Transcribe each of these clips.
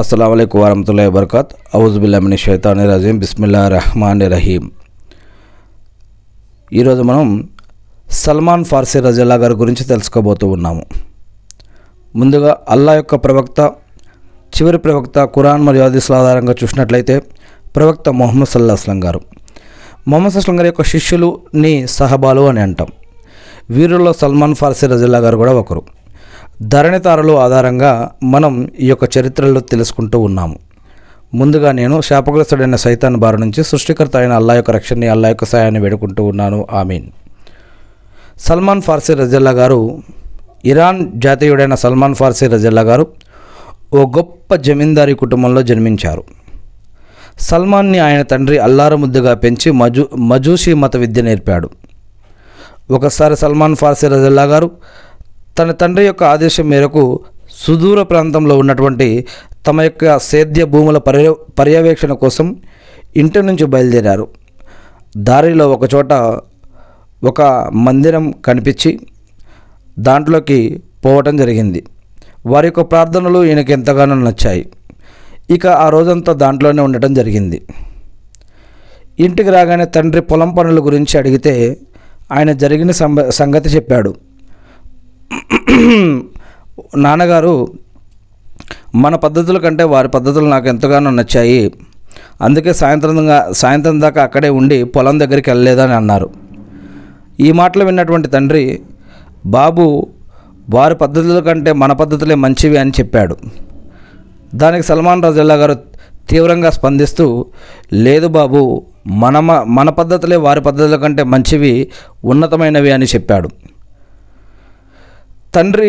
అస్సలాము అలైకుం వరహ్మతుల్లాహి వబరకాతుహ్. అఊజు బిల్లాహి మినష్ షైతానిర్ రజీమ్. బిస్మిల్లాహిర్ రహమానిర్ రహీమ్. ఈరోజు మనం సల్మాన్ ఫార్సీ రజల్లా గారి గురించి తెలుసుకోబోతూ ఉన్నాము. ముందుగా అల్లా యొక్క ప్రవక్త, చివరి ప్రవక్త, ఖురాన్ మరియు హదీసుల ఆధారంగా చూసినట్లయితే ప్రవక్త ముహమ్మద్ సల్లల్లాహు అలైహి వసల్లం గారు, ముహమ్మద్ సల్లల్లాహు అలైహి వసల్లం గారి యొక్క శిష్యులని సహబాలు అని అంటాం. వీరిలో సల్మాన్ ఫార్సీ రజల్లా గారు కూడా ఒకరు. ధరణితారులు ఆధారంగా మనం ఈ యొక్క చరిత్రలో తెలుసుకుంటూ ఉన్నాము. ముందుగా నేను శాపగ్రస్తుడైన సైతాన్ బారి నుంచి సృష్టికర్త అయిన అల్లా యొక్క రక్షణని, అల్లా యొక్క సహాయాన్ని వేడుకుంటూ ఉన్నాను. ఆమీన్. సల్మాన్ ఫార్సీ రజల్లా గారు, ఇరాన్ జాతీయుడైన సల్మాన్ ఫార్సీ రజల్లా గారు ఓ గొప్ప జమీందారీ కుటుంబంలో జన్మించారు. సల్మాన్ని ఆయన తండ్రి అల్లారముద్దుగా పెంచి మజూషీ మత విద్య నేర్పాడు. ఒకసారి సల్మాన్ ఫార్సీ రజల్లా గారు తన తండ్రి యొక్క ఆదేశం మేరకు సుదూర ప్రాంతంలో ఉన్నటువంటి తమ యొక్క సేద్య భూముల పర్యవేక్షణ కోసం ఇంటి నుంచి బయలుదేరారు. దారిలో ఒకచోట ఒక మందిరం కనిపించి దాంట్లోకి పోవటం జరిగింది. వారి యొక్క ప్రార్థనలు ఈయనకు ఎంతగానో నచ్చాయి. ఇక ఆ రోజంతా దాంట్లోనే ఉండటం జరిగింది. ఇంటికి రాగానే తండ్రి పొలం పనుల గురించి అడిగితే ఆయన జరిగిన సంగతి చెప్పాడు. నాన్నగారు, మన పద్ధతుల కంటే వారి పద్ధతులు నాకు ఎంతగానో నచ్చాయి, అందుకే సాయంత్రం దాకా అక్కడే ఉండి పొలం దగ్గరికి వెళ్ళలేదని అన్నారు. ఈ మాటలు విన్నటువంటి తండ్రి, బాబు, వారి పద్ధతుల కంటే మన పద్ధతులే మంచివి అని చెప్పాడు. దానికి సల్మాన్ రజల్లా గారు తీవ్రంగా స్పందిస్తూ, లేదు బాబు, మన పద్ధతులే వారి పద్ధతుల కంటే మంచివి, ఉన్నతమైనవి అని చెప్పాడు. తండ్రి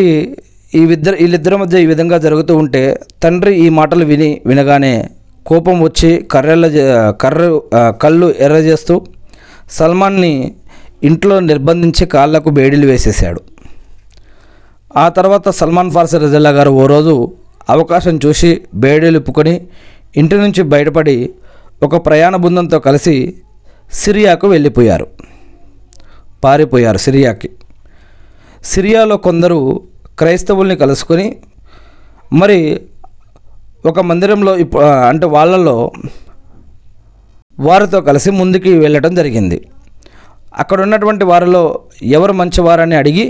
వీళ్ళిద్దరి మధ్య ఈ విధంగా జరుగుతూ ఉంటే తండ్రి ఈ మాటలు వినగానే కోపం వచ్చి కళ్ళు ఎర్రజేస్తూ సల్మాన్ని ఇంట్లో నిర్బంధించి కాళ్ళకు బేడీలు వేసేశాడు. ఆ తర్వాత సల్మాన్ ఫార్సీ రజల్లా గారు ఓ రోజు అవకాశం చూసి బేడీలు ఇప్పుకొని ఇంటి నుంచి బయటపడి ఒక ప్రయాణ బృందంతో కలిసి పారిపోయారు సిరియాకి. సిరియాలో కొందరు క్రైస్తవుల్ని కలుసుకొని మరి ఒక మందిరంలో అంటే వాళ్ళల్లో వారితో కలిసి ముందుకి వెళ్ళటం జరిగింది. అక్కడ ఉన్నటువంటి వారిలో ఎవరు మంచివారని అడిగి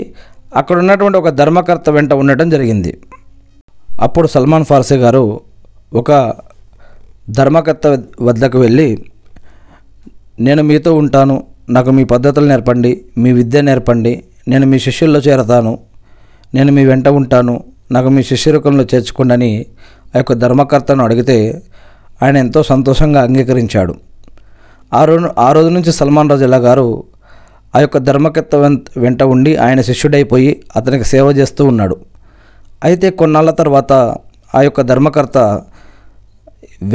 అక్కడ ఉన్నటువంటి ఒక ధర్మకర్త వెంట ఉండటం జరిగింది. అప్పుడు సల్మాన్ ఫార్సీ గారు ఒక ధర్మకర్త వద్దకు వెళ్ళి, నేను మీతో ఉంటాను, నాకు మీ పద్ధతులు నేర్పండి, మీ విద్య నేర్పండి, నేను మీ శిష్యుల్లో చేరతాను, నేను మీ వెంట ఉంటాను, నాకు మీ శిష్యరకంలో చేర్చుకోండి ఆ యొక్క ధర్మకర్తను అడిగితే ఆయన ఎంతో సంతోషంగా అంగీకరించాడు. ఆ రోజు నుంచి సల్మాన్ రజల్లా గారు ఆ యొక్క ధర్మకర్త వెంట ఉండి ఆయన శిష్యుడైపోయి అతనికి సేవ చేస్తూ ఉన్నాడు. అయితే కొన్నాళ్ళ తర్వాత ఆ యొక్క ధర్మకర్త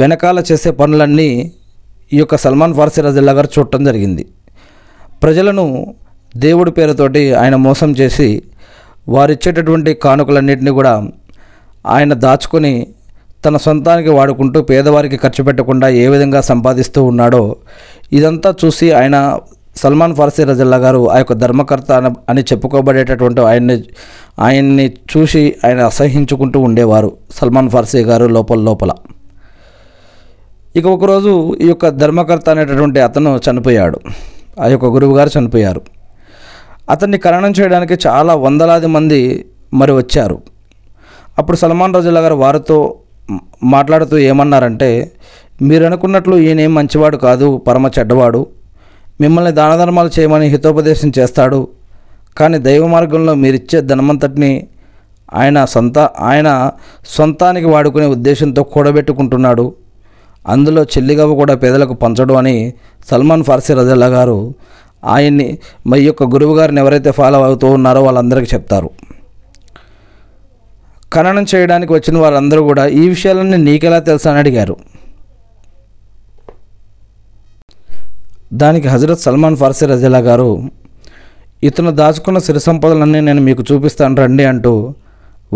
వెనకాల చేసే పనులన్నీ ఈ యొక్క సల్మాన్ ఫార్సీ రజల్లా గారు చూడటం జరిగింది. ప్రజలను దేవుడి పేరుతోటి ఆయన మోసం చేసి వారిచ్చేటటువంటి కానుకలన్నింటినీ కూడా ఆయన దాచుకొని తన సొంతానికి వాడుకుంటూ పేదవారికి ఖర్చు పెట్టకుండా ఏ విధంగా సంపాదిస్తూ ఉన్నాడో ఇదంతా చూసి ఆయన సల్మాన్ ఫార్సీ రజల్లా గారు ఆ యొక్క ధర్మకర్త అని చెప్పుకోబడేటటువంటి ఆయన్ని చూసి ఆయన అసహించుకుంటూ ఉండేవారు సల్మాన్ ఫార్సీ గారు లోపల. ఇక ఒకరోజు ఈ యొక్క ధర్మకర్త అనేటటువంటి అతను చనిపోయాడు. ఆ యొక్క గురువు గారు చనిపోయారు. అతన్ని ఖననం చేయడానికి చాలా వందలాది మంది మరి వచ్చారు. అప్పుడు సల్మాన్ రజల్లా గారు వారితో మాట్లాడుతూ ఏమన్నారంటే, మీరు అనుకున్నట్లు ఈయనేం మంచివాడు కాదు, పరమ చెడ్డవాడు, మిమ్మల్ని దాన ధర్మాలు చేయమని హితోపదేశం చేస్తాడు, కానీ దైవ మార్గంలో మీరిచ్చే ధనమంతటిని ఆయన సొంతానికి వాడుకునే ఉద్దేశంతో కూడబెట్టుకుంటున్నాడు, అందులో చెల్లిగవ్వ కూడా పేదలకు పంచడం అని సల్మాన్ ఫార్సీ రజల్లా గారు ఆయన్ని మా యొక్క గురువు గారిని ఎవరైతే ఫాలో అవుతూ ఉన్నారో వాళ్ళందరికీ చెప్తారు. ఖననం చేయడానికి వచ్చిన వాళ్ళందరూ కూడా ఈ విషయాలన్నీ నీకెలా తెలుసు అని అడిగారు. దానికి హజరత్ సల్మాన్ ఫార్సీ రజల్లా గారు, ఇతను దాచుకున్న సిరి సంపదలన్నీ నేను మీకు చూపిస్తాను రండి అంటూ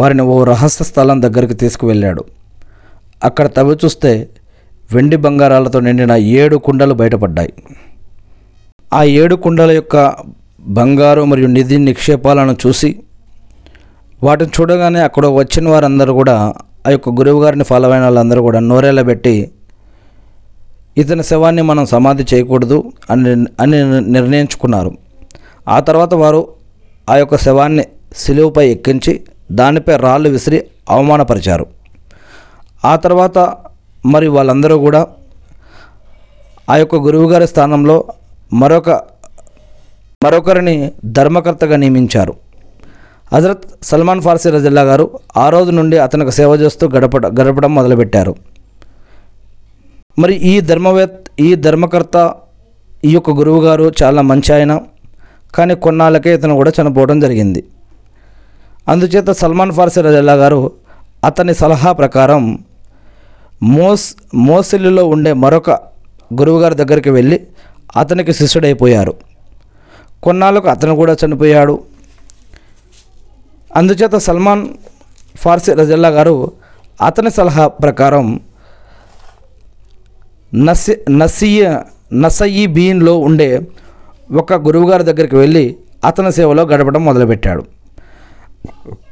వారిని ఓ రహస్య స్థలం దగ్గరికి తీసుకువెళ్ళాడు. అక్కడ తవ్వి చూస్తే వెండి బంగారాలతో నిండిన 7 కుండలు బయటపడ్డాయి. ఆ 7 కుండల యొక్క బంగారు మరియు నిధి నిక్షేపాలను చూసి వాటిని చూడగానే అక్కడ వచ్చిన వారందరూ కూడా ఆ యొక్క గురువు గారిని ఫాలో అయిన వాళ్ళందరూ కూడా నోరెళ్ళబెట్టి ఇతని శవాన్ని మనం సమాధి చేయకూడదు అని నిర్ణయించుకున్నారు. ఆ తర్వాత వారు ఆ యొక్క శవాన్ని సిలువపై ఎక్కించి దానిపై రాళ్ళు విసిరి అవమానపరిచారు. ఆ తర్వాత మరి వాళ్ళందరూ కూడా ఆ యొక్క గురువుగారి స్థానంలో మరొకరిని ధర్మకర్తగా నియమించారు. హజరత్ సల్మాన్ ఫార్సీ రజిల్లా గారు ఆ రోజు నుండి అతనికి సేవ చేస్తూ గడపడం మొదలుపెట్టారు. మరి ఈ ధర్మకర్త ఈ యొక్క గురువుగారు చాలా మంచి ఆయన, కానీ కొన్నాళ్ళకే ఇతను కూడా చనిపోవడం జరిగింది. అందుచేత సల్మాన్ ఫార్సీ రజిల్లా గారు అతని సలహా ప్రకారం మోసిలిలో ఉండే మరొక గురువుగారి దగ్గరికి వెళ్ళి అతనికి శిష్యుడైపోయారు. కొన్నాళ్ళకు అతను కూడా చనిపోయాడు. అందుచేత సల్మాన్ ఫార్సీ రజిల్లా గారు అతని సలహా ప్రకారం నసయ్యి బీన్లో ఉండే ఒక గురువుగారి దగ్గరికి వెళ్ళి అతని సేవలో గడపడం మొదలుపెట్టాడు.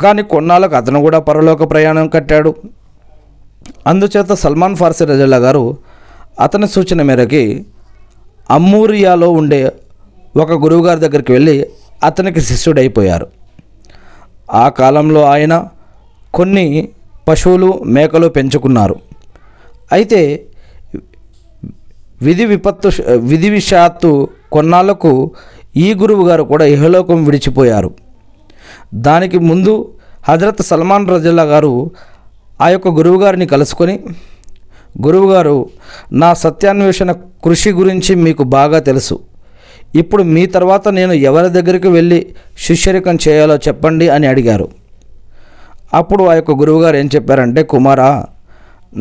కానీ కొన్నాళ్ళకు అతను కూడా పరలోక ప్రయాణం కట్టాడు. అందుచేత సల్మాన్ ఫార్సీ రజిల్లా గారు అతని సూచన మేరకి అమ్మూరియాలో ఉండే ఒక గురువుగారి దగ్గరికి వెళ్ళి అతనికి శిష్యుడైపోయారు. ఆ కాలంలో ఆయన కొన్ని పశువులు మేకలు పెంచుకున్నారు. అయితే విధివిషాత్తు కొన్నాళ్లకు ఈ గురువుగారు కూడా ఇహలోకం విడిచిపోయారు. దానికి ముందు హజరత్ సల్మాన్ రజిల్లా గారు ఆ యొక్క గురువుగారిని కలుసుకొని, గురువుగారు, నా సత్యాన్వేషణ కృషి గురించి మీకు బాగా తెలుసు, ఇప్పుడు మీ తర్వాత నేను ఎవరి దగ్గరికి వెళ్ళి శిష్యరికం చేయాలో చెప్పండి అని అడిగారు. అప్పుడు ఆ యొక్క గురువుగారు ఏం చెప్పారంటే, కుమారా,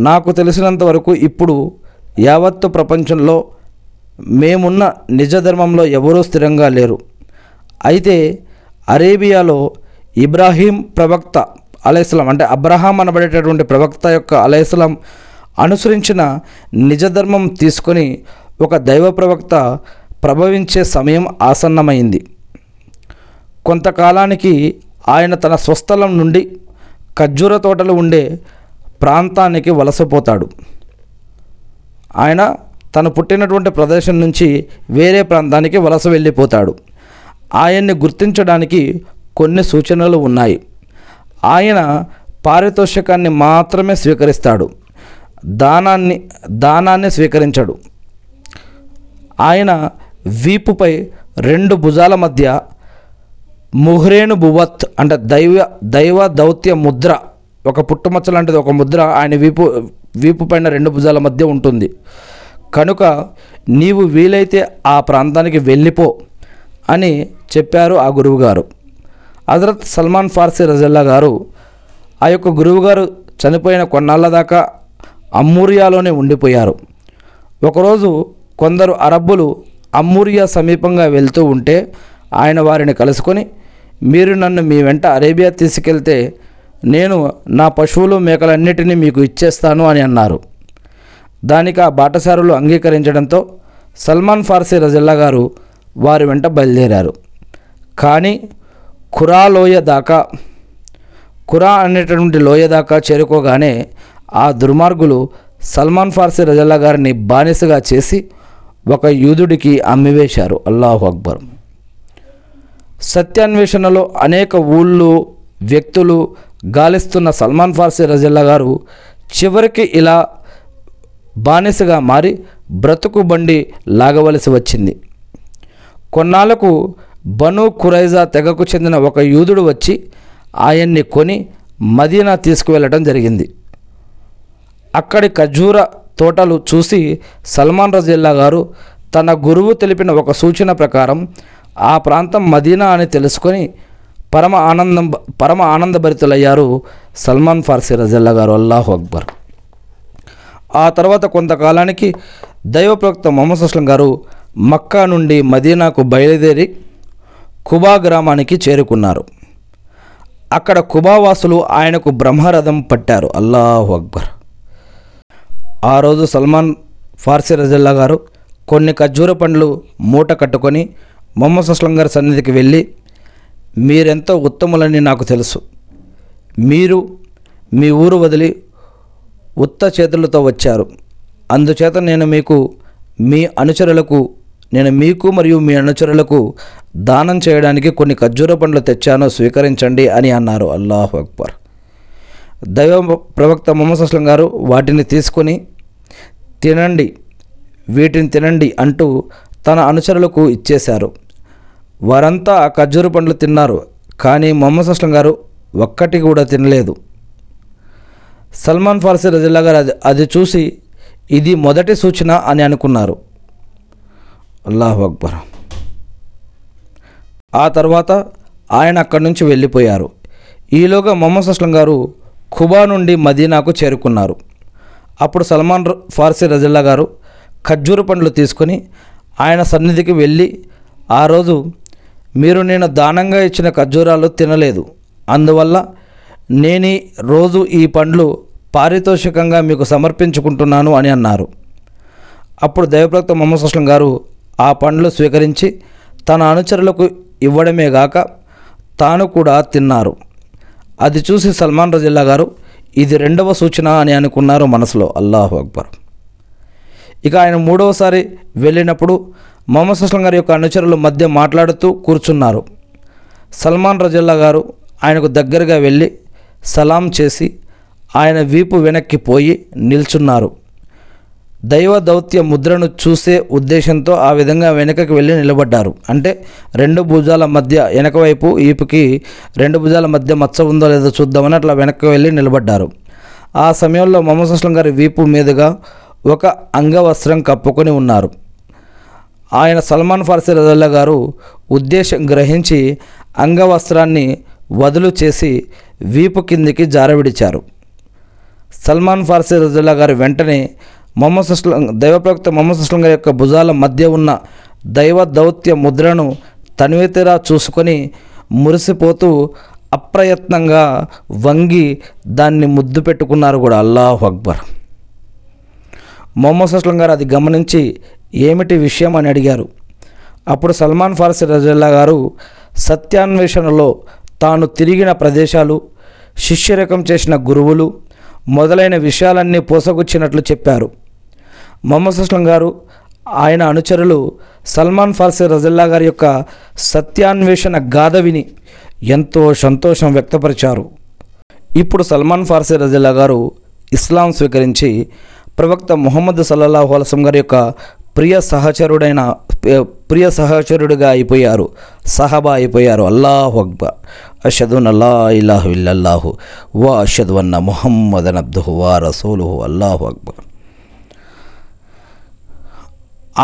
నాకు తెలిసినంత వరకు ఇప్పుడు యావత్తు ప్రపంచంలో మేమున్న నిజ ధర్మంలో ఎవరూ స్థిరంగా లేరు. అయితే అరేబియాలో ఇబ్రాహీం ప్రవక్త అలైహిస్సలాం, అంటే అబ్రహాం అనబడేటటువంటి ప్రవక్త యొక్క అలైహిస్సలాం అనుసరించిన నిజధర్మం తీసుకొని ఒక దైవ ప్రవక్త ప్రభవించే సమయం ఆసన్నమైంది. కొంతకాలానికి ఆయన తన స్వస్థలం నుండి ఖర్జూర తోటలు ఉండే ప్రాంతానికి వలసపోతాడు. ఆయన తను పుట్టినటువంటి ప్రదేశం నుంచి వేరే ప్రాంతానికి వలస వెళ్ళిపోతాడు. ఆయన్ని గుర్తించడానికి కొన్ని సూచనలు ఉన్నాయి. ఆయన పారితోషికాన్ని మాత్రమే స్వీకరిస్తాడు, దానాన్ని స్వీకరించడు. ఆయన వీపుపై 2 భుజాల మధ్య ముహ్రేను బువత్, అంటే దైవ దౌత్య ముద్ర, ఒక పుట్టుమచ్చ లాంటిది ఒక ముద్ర ఆయన వీపు పైన 2 భుజాల మధ్య ఉంటుంది. కనుక నీవు వీలైతే ఆ ప్రాంతానికి వెళ్ళిపో అని చెప్పారు ఆ గురువుగారు. హజరత్ సల్మాన్ ఫార్సీ రజిల్లా గారు ఆ యొక్క గురువుగారు చనిపోయిన కొన్నాళ్ళ దాకా అమ్మూరియాలోనే ఉండిపోయారు. ఒకరోజు కొందరు అరబ్బులు అమ్మూరియా సమీపంగా వెళ్తూ ఉంటే ఆయన వారిని కలుసుకొని, మీరు నన్ను మీ వెంట అరేబియా తీసుకెళ్తే నేను నా పశువులు మేకలన్నిటినీ మీకు ఇచ్చేస్తాను అని అన్నారు. దానికి ఆ బాటసారులు అంగీకరించడంతో సల్మాన్ ఫార్సీ రజిల్లా గారు వారి వెంట బయలుదేరారు. కానీ ఖురా అనేటటువంటి లోయ దాకా చేరుకోగానే ఆ దుర్మార్గులు సల్మాన్ ఫార్సీ రజిల్లా గారిని బానిసగా చేసి ఒక యూదుడికి అమ్మివేశారు. అల్లాహు అక్బర్. సత్యాన్వేషణలో అనేక ఊళ్ళు వ్యక్తులు గాలిస్తున్న సల్మాన్ ఫార్సీ రజిల్లా గారు చివరికి ఇలా బానిసగా మారి బ్రతుకు బండి లాగవలసి వచ్చింది. కొన్నాళ్లకు బను ఖురైజా తెగకు చెందిన ఒక యూదుడు వచ్చి ఆయన్ని కొని మదీనా తీసుకువెళ్ళడం జరిగింది. అక్కడి ఖర్జూర తోటలు చూసి సల్మాన్ రజిల్లా గారు తన గురువు తెలిపిన ఒక సూచన ప్రకారం ఆ ప్రాంతం మదీనా అని తెలుసుకొని పరమ ఆనందభరితులయ్యారు సల్మాన్ ఫార్సీ రజిల్లా గారు. అల్లాహు అక్బర్. ఆ తర్వాత కొంతకాలానికి దైవ ప్రవక్త ముహమ్మద్ అస్లం గారు మక్కా నుండి మదీనాకు బయలుదేరి కుబా గ్రామానికి చేరుకున్నారు. అక్కడ కుబావాసులు ఆయనకు బ్రహ్మరథం పట్టారు. అల్లాహు అక్బర్. ఆ రోజు సల్మాన్ ఫార్సీ రజిల్లా గారు కొన్ని ఖర్జూర పండ్లు మూట కట్టుకొని ముహమ్మద్ అస్లం గారి సన్నిధికి వెళ్ళి, మీరెంతో ఉత్తములని నాకు తెలుసు, మీరు మీ ఊరు వదిలి ఉత్త చేతులతో వచ్చారు. అందుచేత నేను మీకు మీ అనుచరులకు నేను మీకు మరియు మీ అనుచరులకు దానం చేయడానికి కొన్ని ఖర్జూర పండ్లు తెచ్చాను, స్వీకరించండి అని అన్నారు. అల్లాహు అక్బర్. దైవ ప్రవక్త ముహమ్మద్ సల్లల్లాహు అలైహి వసల్లం గారు వాటిని తీసుకొని తినండి, వీటిని తినండి అంటూ తన అనుచరులకు ఇచ్చేశారు. వారంతా ఆ ఖర్జూర పండ్లు తిన్నారు, కానీ ముహమ్మద్ సల్లల్లాహు అలైహి వసల్లం గారు ఒక్కటి కూడా తినలేదు. సల్మాన్ ఫార్సీ రజిల్లా గారు అది చూసి ఇది మొదటి సూచన అని అనుకున్నారు. అల్లాహు అక్బర్. ఆ తర్వాత ఆయన అక్కడి నుంచి వెళ్ళిపోయారు. ఈలోగా ముహమ్మద్ సల్లల్లాహు అలైహి వసల్లం గారు ఖుబా నుండి మదీనాకు చేరుకున్నారు. అప్పుడు సల్మాన్ ఫార్సీ రజిల్లా గారు ఖర్జూర పండ్లు తీసుకొని ఆయన సన్నిధికి వెళ్ళి, ఆ రోజు మీరు నేను దానంగా ఇచ్చిన ఖర్జూరాలు తినలేదు, అందువల్ల నేను రోజు ఈ పండ్లు పారితోషికంగా మీకు సమర్పించుకుంటున్నాను అని అన్నారు. అప్పుడు దైవప్రవక్త ముహమ్మద్ సల్లల్లాహు అలైహి వసల్లం గారు ఆ పండ్లు స్వీకరించి తన అనుచరులకు ఇవ్వడమే గాక తాను కూడా తిన్నారు. అది చూసి సల్మాన్ రజిల్లా గారు ఇది రెండవ సూచన అని అనుకున్నారు మనసులో. అల్లాహు అక్బర్. ఇక ఆయన మూడవసారి వెళ్ళినప్పుడు ముహమ్మద్ సల్లల్లాహు అలైహి వసల్లం గారి యొక్క అనుచరుల మధ్య మాట్లాడుతూ కూర్చున్నారు. సల్మాన్ రజిల్లా గారు ఆయనకు దగ్గరగా వెళ్ళి సలాం చేసి ఆయన వీపు వెనక్కి పోయి నిల్చున్నారు. దైవ దౌత్య ముద్రను చూసే ఉద్దేశంతో ఆ విధంగా వెనకకి వెళ్ళి నిలబడ్డారు. అంటే రెండు భుజాల మధ్య వెనక వైపు ఈపుకి రెండు భుజాల మధ్య మచ్చ ఉందో లేదో చూద్దామని అట్లా వెనక్కి వెళ్ళి నిలబడ్డారు. ఆ సమయంలో ముహమ్మద్ సల్లల్లాహు అలైహి వసల్లం గారి వీపు మీదుగా ఒక అంగవస్త్రం కప్పుకొని ఉన్నారు. ఆయన సల్మాన్ ఫార్సీ రజిల్లా గారు ఉద్దేశం గ్రహించి అంగవస్త్రాన్ని వదులు చేసి వీపు కిందికి జారవిడిచారు. సల్మాన్ ఫార్సీ రజిల్లా గారు వెంటనే ముహమ్మద్ సల్లల్లాహు అలైహి వసల్లం దైవప్రవక్త ముహమ్మద్ సల్లల్లాహు అలైహి వసల్లం యొక్క భుజాల మధ్య ఉన్న దైవ దౌత్య ముద్రను తనివితీరా చూసుకొని మురిసిపోతూ అప్రయత్నంగా వంగి దాన్ని ముద్దు పెట్టుకున్నారు కూడా. అల్లాహు అక్బర్. ముహమ్మద్ సల్లల్లాహు అలైహి వసల్లం గారు అది గమనించి ఏమిటి విషయం అని అడిగారు. అప్పుడు సల్మాన్ ఫార్సీ రజిల్లా గారు సత్యాన్వేషణలో తాను తిరిగిన ప్రదేశాలు, శిష్యరకం చేసిన గురువులు మొదలైన విషయాలన్నీ పోసగుచ్చినట్లు చెప్పారు. ముహమ్మద్ సల్లల్లాహు అలైహి వసల్లం గారు ఆయన అనుచరులు సల్మాన్ ఫార్సీ రజిల్లా గారి యొక్క సత్యాన్వేషణ గాథ విని ఎంతో సంతోషం వ్యక్తపరిచారు. ఇప్పుడు సల్మాన్ ఫార్సీ రజిల్లా గారు ఇస్లాం స్వీకరించి ప్రవక్త ముహమ్మద్ సల్లల్లాహు అలైహి వసల్లం గారి యొక్క ప్రియ సహచరుడిగా అయిపోయారు, సహబా అయిపోయారు. అల్లాహు అక్బర్. అష్హదు అల్లా ఇలాహ ఇల్లల్లాహు వ అష్హదు అన్న ముహమ్మదన్ అబ్దుహు వ రసూలుహు. అల్లాహు అక్బర్.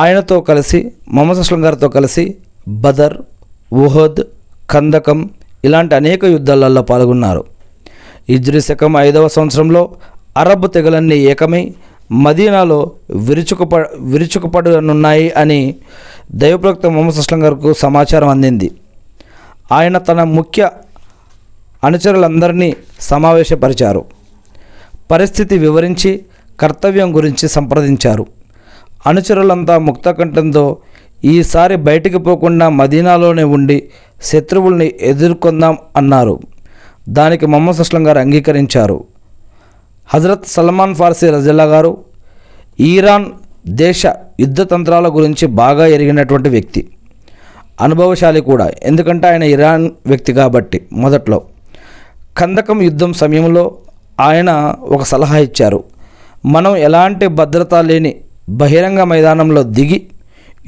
ఆయనతో కలిసి ముహమ్మద్ సల్లల్లాహు అలైహి గారితో కలిసి బదర్, ఉహద్, ఖందకం ఇలాంటి అనేక యుద్ధాలలో పాల్గొన్నారు. హిజ్రీ శకం 5వ సంవత్సరంలో అరబ్ తెగలన్నీ ఏకమై మదీనాలో విరుచుకుపడనున్నాయి అని దైవప్రవక్త ముహమ్మద్ సల్లల్లాహు అలైహి వసల్లం గారికి సమాచారం అందింది. ఆయన తన ముఖ్య అనుచరులందరినీ సమావేశపరిచారు, పరిస్థితి వివరించి కర్తవ్యం గురించి సంప్రదించారు. అనుచరులంతా ముక్తకంఠంతో ఈసారి బయటికి పోకుండా మదీనాలోనే ఉండి శత్రువుల్ని ఎదుర్కొందాం అన్నారు. దానికి ముహమ్మద్ సల్లల్లాహు అలైహి వసల్లం గారు అంగీకరించారు. హజరత్ సల్మాన్ ఫార్సీ రజిల్లా గారు ఇరాన్ దేశ యుద్ధ తంత్రాల గురించి బాగా ఎరిగినటువంటి వ్యక్తి, అనుభవశాలి కూడా, ఎందుకంటే ఆయన ఇరాన్ వ్యక్తి కాబట్టి. మొదట్లో ఖందకం యుద్ధం సమయంలో ఆయన ఒక సలహా ఇచ్చారు. మనం ఎలాంటి భద్రత లేని బహిరంగ మైదానంలో దిగి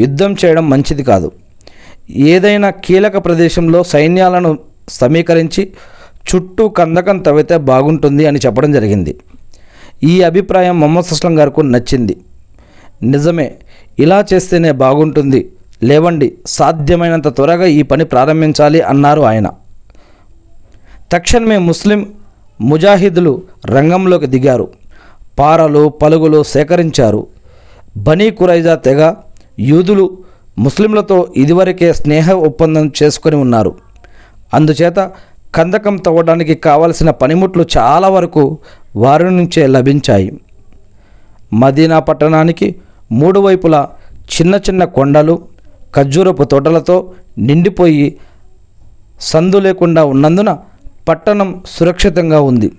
యుద్ధం చేయడం మంచిది కాదు. ఏదైనా కీలక ప్రదేశంలో సైన్యాలను సమీకరించి చుట్టూ కందకం తవ్వితే బాగుంటుంది అని చెప్పడం జరిగింది. ఈ అభిప్రాయం ముహమ్మద్ సల్లల్లాహు అలైహి గారికి నచ్చింది. నిజమే, ఇలా చేస్తేనే బాగుంటుంది, లేవండి సాధ్యమైనంత త్వరగా ఈ పని ప్రారంభించాలి అన్నారు ఆయన. తక్షణమే ముస్లిం ముజాహిదులు రంగంలోకి దిగారు. పారలు పలుగులు సేకరించారు. బనీ కురైజా తెగ యూదులు ముస్లింలతో ఇదివరకే స్నేహ ఒప్పందం చేసుకొని ఉన్నారు. అందుచేత కందకం తవ్వడానికి కావలసిన పనిముట్లు చాలా వరకు వారి నుంచే లభించాయి. మదీనా పట్టణానికి మూడు వైపులా చిన్న చిన్న కొండలు ఖర్జూరపు తోటలతో నిండిపోయి సందు లేకుండా ఉన్నందున పట్టణం సురక్షితంగా ఉంది.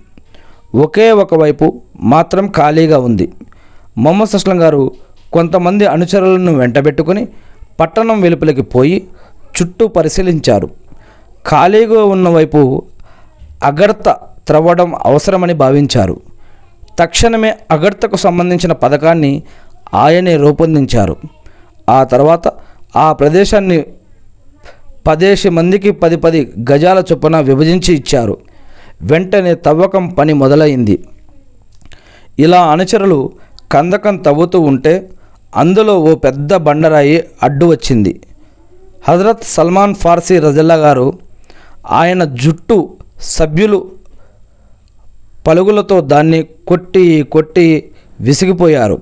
ఒకే ఒకవైపు మాత్రం ఖాళీగా ఉంది. మొహమ్మద్ అస్లం గారు కొంతమంది అనుచరులను వెంటబెట్టుకుని పట్టణం వెలుపలికి పోయి చుట్టూ పరిశీలించారు. ఖాళీగా ఉన్నవైపు అగర్త త్రవ్వడం అవసరమని భావించారు. తక్షణమే అగర్తకు సంబంధించిన పథకాన్ని ఆయనే రూపొందించారు. ఆ తర్వాత ఆ ప్రదేశాన్ని 10 మందికి 10 గజాల చొప్పున విభజించి ఇచ్చారు. వెంటనే తవ్వకం పని మొదలైంది. ఇలా అనుచరులు కందకం తవ్వుతూ ఉంటే అందులో ఓ పెద్ద బండరాయి అడ్డు వచ్చింది. హజరత్ సల్మాన్ ఫార్సీ రజల్లా గారు ఆయన జుట్టు సభ్యులు పలుగులతో దాన్ని కొట్టి కొట్టి విసిగిపోయారు.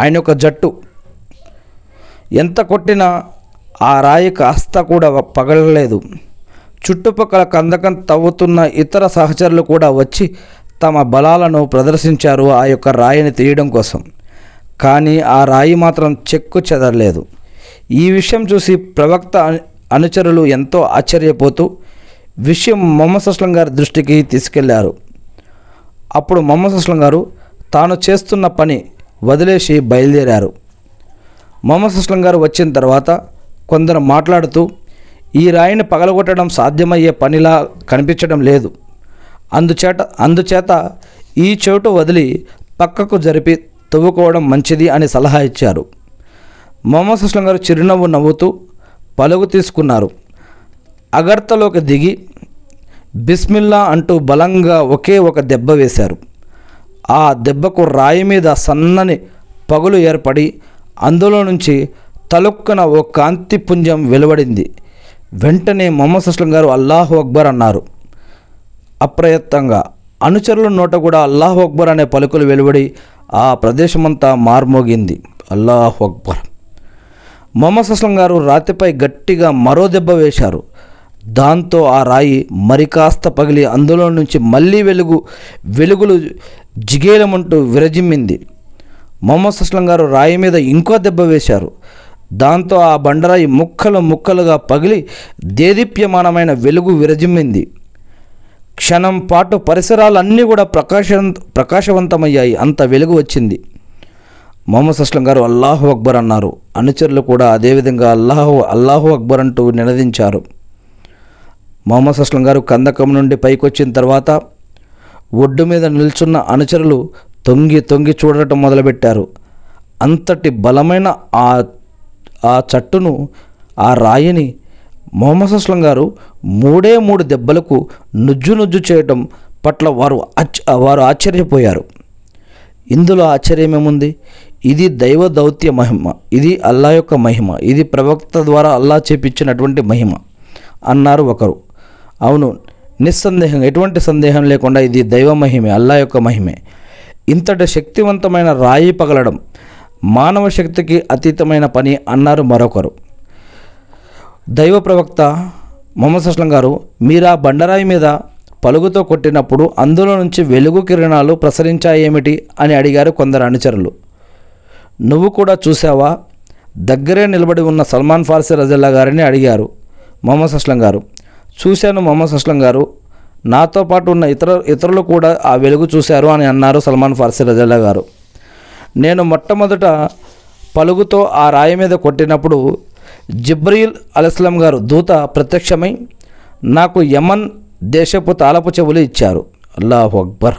ఆయన ఒక జట్టు ఎంత కొట్టినా ఆ రాయి కాస్త కూడా పగలలేదు. చుట్టుపక్కల కందకం తవ్వుతున్న ఇతర సహచరులు కూడా వచ్చి తమ బలాలను ప్రదర్శించారు ఆ యొక్క రాయిని తీయడం కోసం. కానీ ఆ రాయి మాత్రం చెక్కు చెదరలేదు. ఈ విషయం చూసి ప్రవక్త అనుచరులు ఎంతో ఆశ్చర్యపోతూ విషయం మొహమ్మద్ అస్లం గారి దృష్టికి తీసుకెళ్లారు. అప్పుడు మొహమ్మద్ అస్లం గారు తాను చేస్తున్న పని వదిలేసి బయలుదేరారు. మొహమ్మద్ అస్లం గారు వచ్చిన తర్వాత కొందరు మాట్లాడుతూ ఈ రాయిని పగలగొట్టడం సాధ్యమయ్యే పనిలా కనిపించడం లేదు, అందుచేత ఈ చోటు వదిలి పక్కకు జరిపి తవ్వుకోవడం మంచిది అని సలహా ఇచ్చారు. మొహమ్మద్ అస్లం గారు చిరునవ్వు నవ్వుతూ పలుగు తీసుకున్నారు. అగర్తలోకి దిగి బిస్మిల్లా అంటూ బలంగా ఒకే ఒక దెబ్బ వేశారు. ఆ దెబ్బకు రాయి మీద సన్నని పగులు ఏర్పడి అందులో నుంచి తలుక్కున ఓ కాంతిపుంజం వెలువడింది. వెంటనే మొహమ్మద్ అస్లం గారు అల్లాహు అక్బర్ అన్నారు. అప్రయత్నంగా అనుచరుల నోట కూడా అల్లాహు అక్బర్ అనే పలుకులు వెలువడి ఆ ప్రదేశమంతా మార్మోగింది. అల్లాహు అక్బర్. మొహమ్మద్ అస్లం గారు రాతిపై గట్టిగా మరో దెబ్బ వేశారు. దాంతో ఆ రాయి మరికాస్త పగిలి అందులో నుంచి మళ్ళీ వెలుగులు జిగేలమంటూ విరజిమ్మింది. మొహమ్మద్ అస్లం గారు రాయి మీద ఇంకో దెబ్బ వేశారు. దాంతో ఆ బండరాయి ముక్కలు ముక్కలుగా పగిలి దేదీప్యమానమైన వెలుగు విరజిమ్మింది. క్షణం పాటు పరిసరాలన్నీ కూడా ప్రకాశవంతమయ్యాయి. అంత వెలుగు వచ్చింది. మొహమ్మద్ అస్లం గారు అల్లాహు అక్బర్ అన్నారు. అనుచరులు కూడా అదేవిధంగా అల్లాహు అక్బర్ అంటూ నినదించారు. మొహమ్మద్ అస్లం గారు కందకం నుండి పైకొచ్చిన తర్వాత ఒడ్డు మీద నిల్చున్న అనుచరులు తొంగి తొంగి చూడటం మొదలుపెట్టారు. అంతటి బలమైన ఆ చట్టును, ఆ రాయిని మొహమ్మద్ అస్లం గారు 3 దెబ్బలకు నుజ్జు చేయటం పట్ల వారు ఆశ్చర్యపోయారు. ఇందులో ఆశ్చర్యమేముంది? ఇది దైవ దౌత్య మహిమ, ఇది అల్లా యొక్క మహిమ, ఇది ప్రవక్త ద్వారా అల్లా చేపించినటువంటి మహిమ అన్నారు ఒకరు. అవును, నిస్సందేహం, ఎటువంటి సందేహం లేకుండా ఇది దైవ మహిమే, అల్లా యొక్క మహిమే. ఇంతటి శక్తివంతమైన రాయి పగలడం మానవ శక్తికి అతీతమైన పని అన్నారు మరొకరు. దైవ ప్రవక్త మొహమ్మద్ అస్లం గారు మీరా బండరాయి మీద పలుగుతో కొట్టినప్పుడు అందులో నుంచి వెలుగు కిరణాలు ప్రసరించాయేమిటి అని అడిగారు కొందరు అనుచరులు. నువ్వు కూడా చూసావా? దగ్గరే నిలబడి ఉన్న సల్మాన్ ఫార్సీ రజల్లా గారిని అడిగారు మొహమ్మద్ అస్లం గారు. చూశాను మొహమ్మద్ అస్లం గారు, నాతో పాటు ఉన్న ఇతరులు కూడా ఆ వెలుగు చూశారు అని అన్నారు సల్మాన్ ఫార్సీ రజల్లా గారు. నేను మొట్టమొదట పలుగుతో ఆ రాయి మీద కొట్టినప్పుడు జిబ్రీల్ అలైహిస్సలాం గారు దూత ప్రత్యక్షమై నాకు యమన్ దేశపు తాలపు చెవులు ఇచ్చారు. అల్లాహు అక్బర్.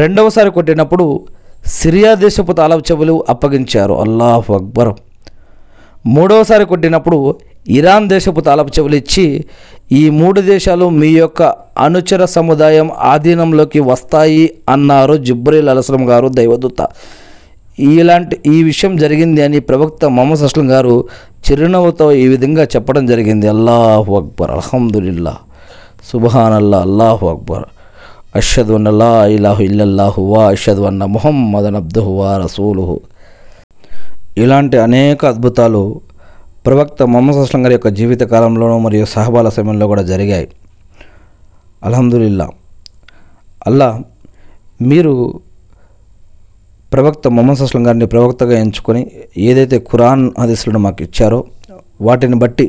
రెండవసారి కొట్టినప్పుడు సిరియా దేశపు తాలపు చెవులు అప్పగించారు. అల్లాహు అక్బర్. మూడవసారి కొట్టినప్పుడు ఇరాన్ దేశపు తాలపు చెవులు ఇచ్చి, ఈ 3 దేశాలు మీ యొక్క అనుచర సముదాయం ఆధీనంలోకి వస్తాయి అన్నారు జిబ్రీల్ అలైహిస్సలాం గారు దైవదూత. ఈ విషయం జరిగింది అని ప్రవక్త మొహమ్మద్ అస్లం గారు చిరునవ్వుతో ఈ విధంగా చెప్పడం జరిగింది. అల్లాహు అక్బర్, అల్హమ్దులిల్లా, సుబ్హానల్లా, అల్లాహు అక్బర్, అష్హదు అన్ లా ఇలాహ ఇల్లల్లాహు వ అష్హదు అన్న ముహమ్మదన్ అబ్దుహు వ రసూలుహు. ఇలాంటి అనేక అద్భుతాలు ప్రవక్త మొహమ్మద్ అస్లం గారి యొక్క జీవిత కాలంలోనూ మరియు సహబాల సమయంలో కూడా జరిగాయి. అల్హమ్దులిల్లా. అల్లా మీరు ప్రవక్త మొహమ్మద్ అస్లం గారిని ప్రవక్తగా ఎంచుకొని ఏదైతే ఖురాన్ హదీసులను మాకు ఇచ్చారో వాటిని బట్టి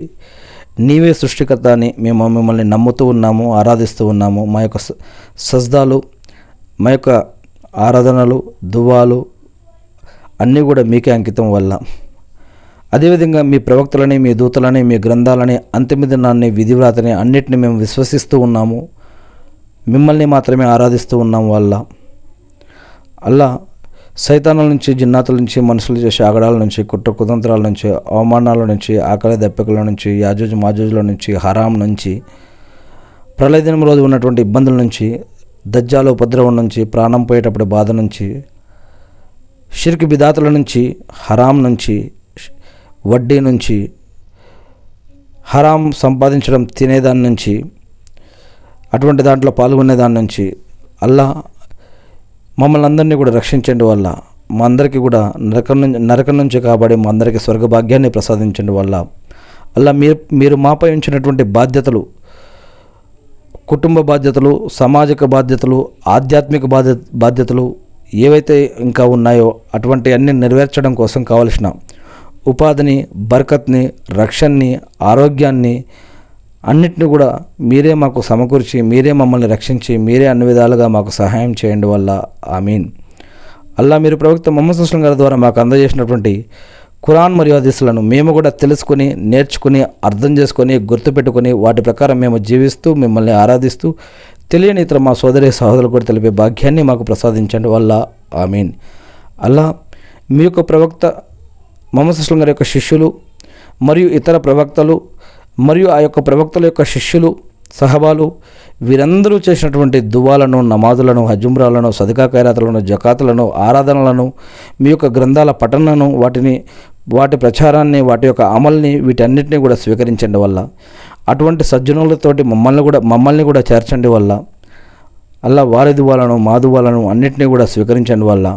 నీవే సృష్టికర్త అని మేము మిమ్మల్ని నమ్ముతూ ఉన్నాము, ఆరాధిస్తూ ఉన్నాము. మా యొక్క సజ్దాలు, మా యొక్క ఆరాధనలు, దువాలు అన్నీ కూడా మీకే అంకితం వల్ల. అదేవిధంగా మీ ప్రవక్తలని, మీ దూతలని, మీ గ్రంథాలని, అంతిమ దినాన్ని, విధివ్రాతని అన్నిటిని మేము విశ్వసిస్తూ ఉన్నాము. మిమ్మల్ని మాత్రమే ఆరాధిస్తూ ఉన్నాం వల్ల. అల్లా సైతానాల నుంచి, జిన్నాతుల నుంచి, మనుషులు చేసే ఆగడాల నుంచి, కుట్ర కుతంత్రాల నుంచి, అవమానాల నుంచి, ఆకలి దెబ్బకుల నుంచి, యాజూజ్ మాజూజ్ల నుంచి, హరాం నుంచి, ప్రళయ దినం రోజు ఉన్నటువంటి ఇబ్బందుల నుంచి, దజ్జాల ఉపద్రవం నుంచి, ప్రాణం పోయేటప్పుడు బాధ నుంచి, షిర్క్ బిదాతుల నుంచి, హరాం నుంచి, వడ్డీ నుంచి, హరాం సంపాదించడం, తినేదాని నుంచి, అటువంటి దాంట్లో పాల్గొనేదాని నుంచి అల్లా మమ్మల్ని అందరినీ కూడా రక్షించండి వల్ల. మా అందరికీ కూడా నరకం నుంచి కాపాడి మా అందరికీ స్వర్గభాగ్యాన్ని ప్రసాదించండి వల్ల. అల్లా మీరు మాపై ఉంచినటువంటి బాధ్యతలు, కుటుంబ బాధ్యతలు, సామాజిక బాధ్యతలు, ఆధ్యాత్మిక బాధ్యతలు ఏవైతే ఇంకా ఉన్నాయో అటువంటి అన్నీ నెరవేర్చడం కోసం కావలసిన ఉపాధిని, బర్కత్ని, రక్షణని, ఆరోగ్యాన్ని అన్నిటిని కూడా మీరే మాకు సమకూర్చి, మీరే మమ్మల్ని రక్షించి, మీరే అన్ని విధాలుగా మాకు సహాయం చేయండి వల్ల. ఆమీన్. అల్లా మీరు ప్రవక్త ముహమ్మద్ సల్లల్లాహు అలైహి వసల్లం గారి ద్వారా మాకు అందజేసినటువంటి ఖురాన్ మరియు హదీసులను మేము కూడా తెలుసుకుని, నేర్చుకుని, అర్థం చేసుకొని, గుర్తుపెట్టుకుని, వాటి ప్రకారం మేము జీవిస్తూ మిమ్మల్ని ఆరాధిస్తూ తెలియని ఇతర మా సోదరి సహోదరులు కూడా తెలిపే భాగ్యాన్ని మాకు ప్రసాదించండి వల్ల. ఆమీన్. అల్లా మీ యొక్క ప్రవక్త ముహమ్మద్ సల్లల్లాహు అలైహి వసల్లం గారి యొక్క శిష్యులు మరియు ఇతర ప్రవక్తలు మరియు ఆ యొక్క ప్రవక్తల యొక్క శిష్యులు, సహబాలు వీరందరూ చేసినటువంటి దువాలను, నమాజులను, హజుమ్రాలను, సదకా ఖైరాతులను, జకాతులను, ఆరాధనలను, మీ యొక్క గ్రంథాల పఠనను, వాటి ప్రచారాన్ని, వాటి యొక్క అమల్ని, వీటన్నిటిని కూడా స్వీకరించండి వల్ల. అటువంటి సజ్జనులతోటి మమ్మల్ని కూడా చేర్చండి వల్ల. అల్లా వారి దువాలను, మా దువాలను అన్నింటినీ కూడా స్వీకరించండి వల్ల.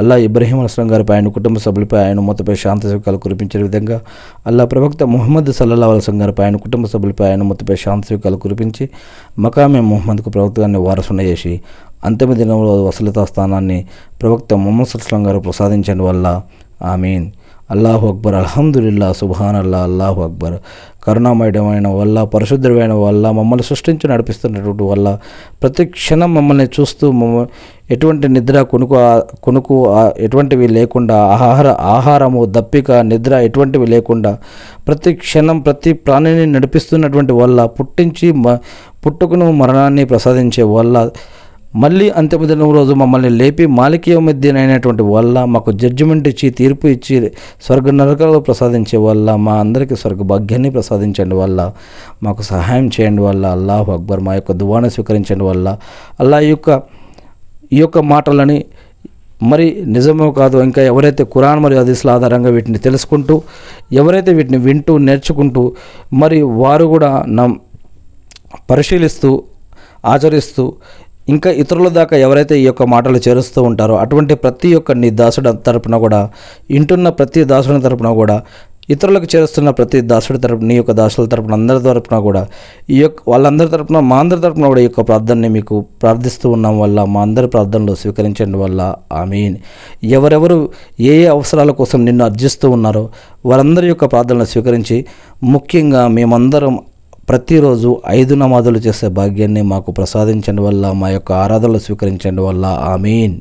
అల్లా ఇబ్రాహీం అస్లం గారిపై, ఆయన కుటుంబ సభ్యులపై, ఆయన ఉమ్మతపై శాంతి సుఖాలు కురిపించే విధంగా అల్లా ప్రవక్త ముహమ్మద్ సల్లల్లాహు అలైహి వసల్లం గారిపై, ఆయన కుటుంబ సభ్యులపై, ఆయన ఉమ్మతపై శాంతి సుఖాలు కురిపించి మకామే ముహమ్మద్కు ప్రవక్త గారిని వారసున చేసి అంతిమ దినంలో వసలతా స్థానాన్ని ప్రవక్త ముహమ్మద్ సల్లల్లాహు అలైహి వసల్లం గారు ప్రసాదించడం వల్ల. ఆమీన్. అల్లాహు అక్బర్. అల్హమ్దులిల్లా. సుబ్హాన్ అల్లా. అల్లాహు అక్బర్. కరుణామయమైన వల్ల, పరిశుద్ధమైన వల్ల, మమ్మల్ని సృష్టించి నడిపిస్తున్నటువంటి వల్ల, ప్రతి క్షణం మమ్మల్ని చూస్తూ, ఎటువంటి నిద్ర కొనుకు ఎటువంటివి లేకుండా, ఆహారము, దప్పిక, నిద్ర ఎటువంటివి లేకుండా ప్రతి క్షణం ప్రతి ప్రాణిని నడిపిస్తున్నటువంటి వల్ల, పుట్టించి పుట్టుకును మరణాన్ని ప్రసాదించే వల్ల, మళ్ళీ అంతిమ దినం రోజు మమ్మల్ని లేపి మాలికీయోమిద్దీన్ అయినటువంటి వల్ల, మాకు జడ్జిమెంట్ ఇచ్చి, తీర్పు ఇచ్చి, స్వర్గ నరకాలు ప్రసాదించే వల్ల, మా అందరికీ స్వర్గభాగ్యాన్ని ప్రసాదించండి వల్ల. మాకు సహాయం చేయండి వల్ల. అల్లాహు అక్బర్. మా యొక్క దువాను స్వీకరించండి వల్ల. అల్లా ఈ యొక్క మాటలని మరి నిజమో కాదు, ఇంకా ఎవరైతే ఖురాన్ మరియు హదీసుల ఆధారంగా వీటిని తెలుసుకుంటూ, ఎవరైతే వీటిని వింటూ నేర్చుకుంటూ మరి వారు కూడా పరిశీలిస్తూ, ఆచరిస్తూ, ఇంకా ఇతరుల దాకా ఎవరైతే ఈ యొక్క మాటలు చేరుస్తూ ఉంటారో అటువంటి ప్రతి ఒక్క నీ దాసుడు తరపున కూడా, ఇంటున్న ప్రతి దాసుడి తరపున కూడా, ఇతరులకు చేరుస్తున్న ప్రతి దాసుడి తరపున, నీ యొక్క దాసుల తరపున, అందరి తరపున కూడా, ఈ యొక్క వాళ్ళందరి తరపున, మా అందరి తరపున కూడా ఈ యొక్క ప్రార్థనని మీకు ప్రార్థిస్తూ ఉన్నాం వల్ల. మా అందరి ప్రార్థనలు స్వీకరించండి వల్ల. ఆమీన్. ఎవరెవరు ఏ అవసరాల కోసం నిన్ను అర్జిస్తూ ఉన్నారో వారందరి యొక్క ప్రార్థనలు స్వీకరించి, ముఖ్యంగా మేమందరం ప్రతిరోజు 5 నమాజులు చేసే భాగ్యాన్ని మాకు ప్రసాదించండి వల్ల. మా యొక్క ఆరాధనలు స్వీకరించండి వల్ల. ఆమీన్.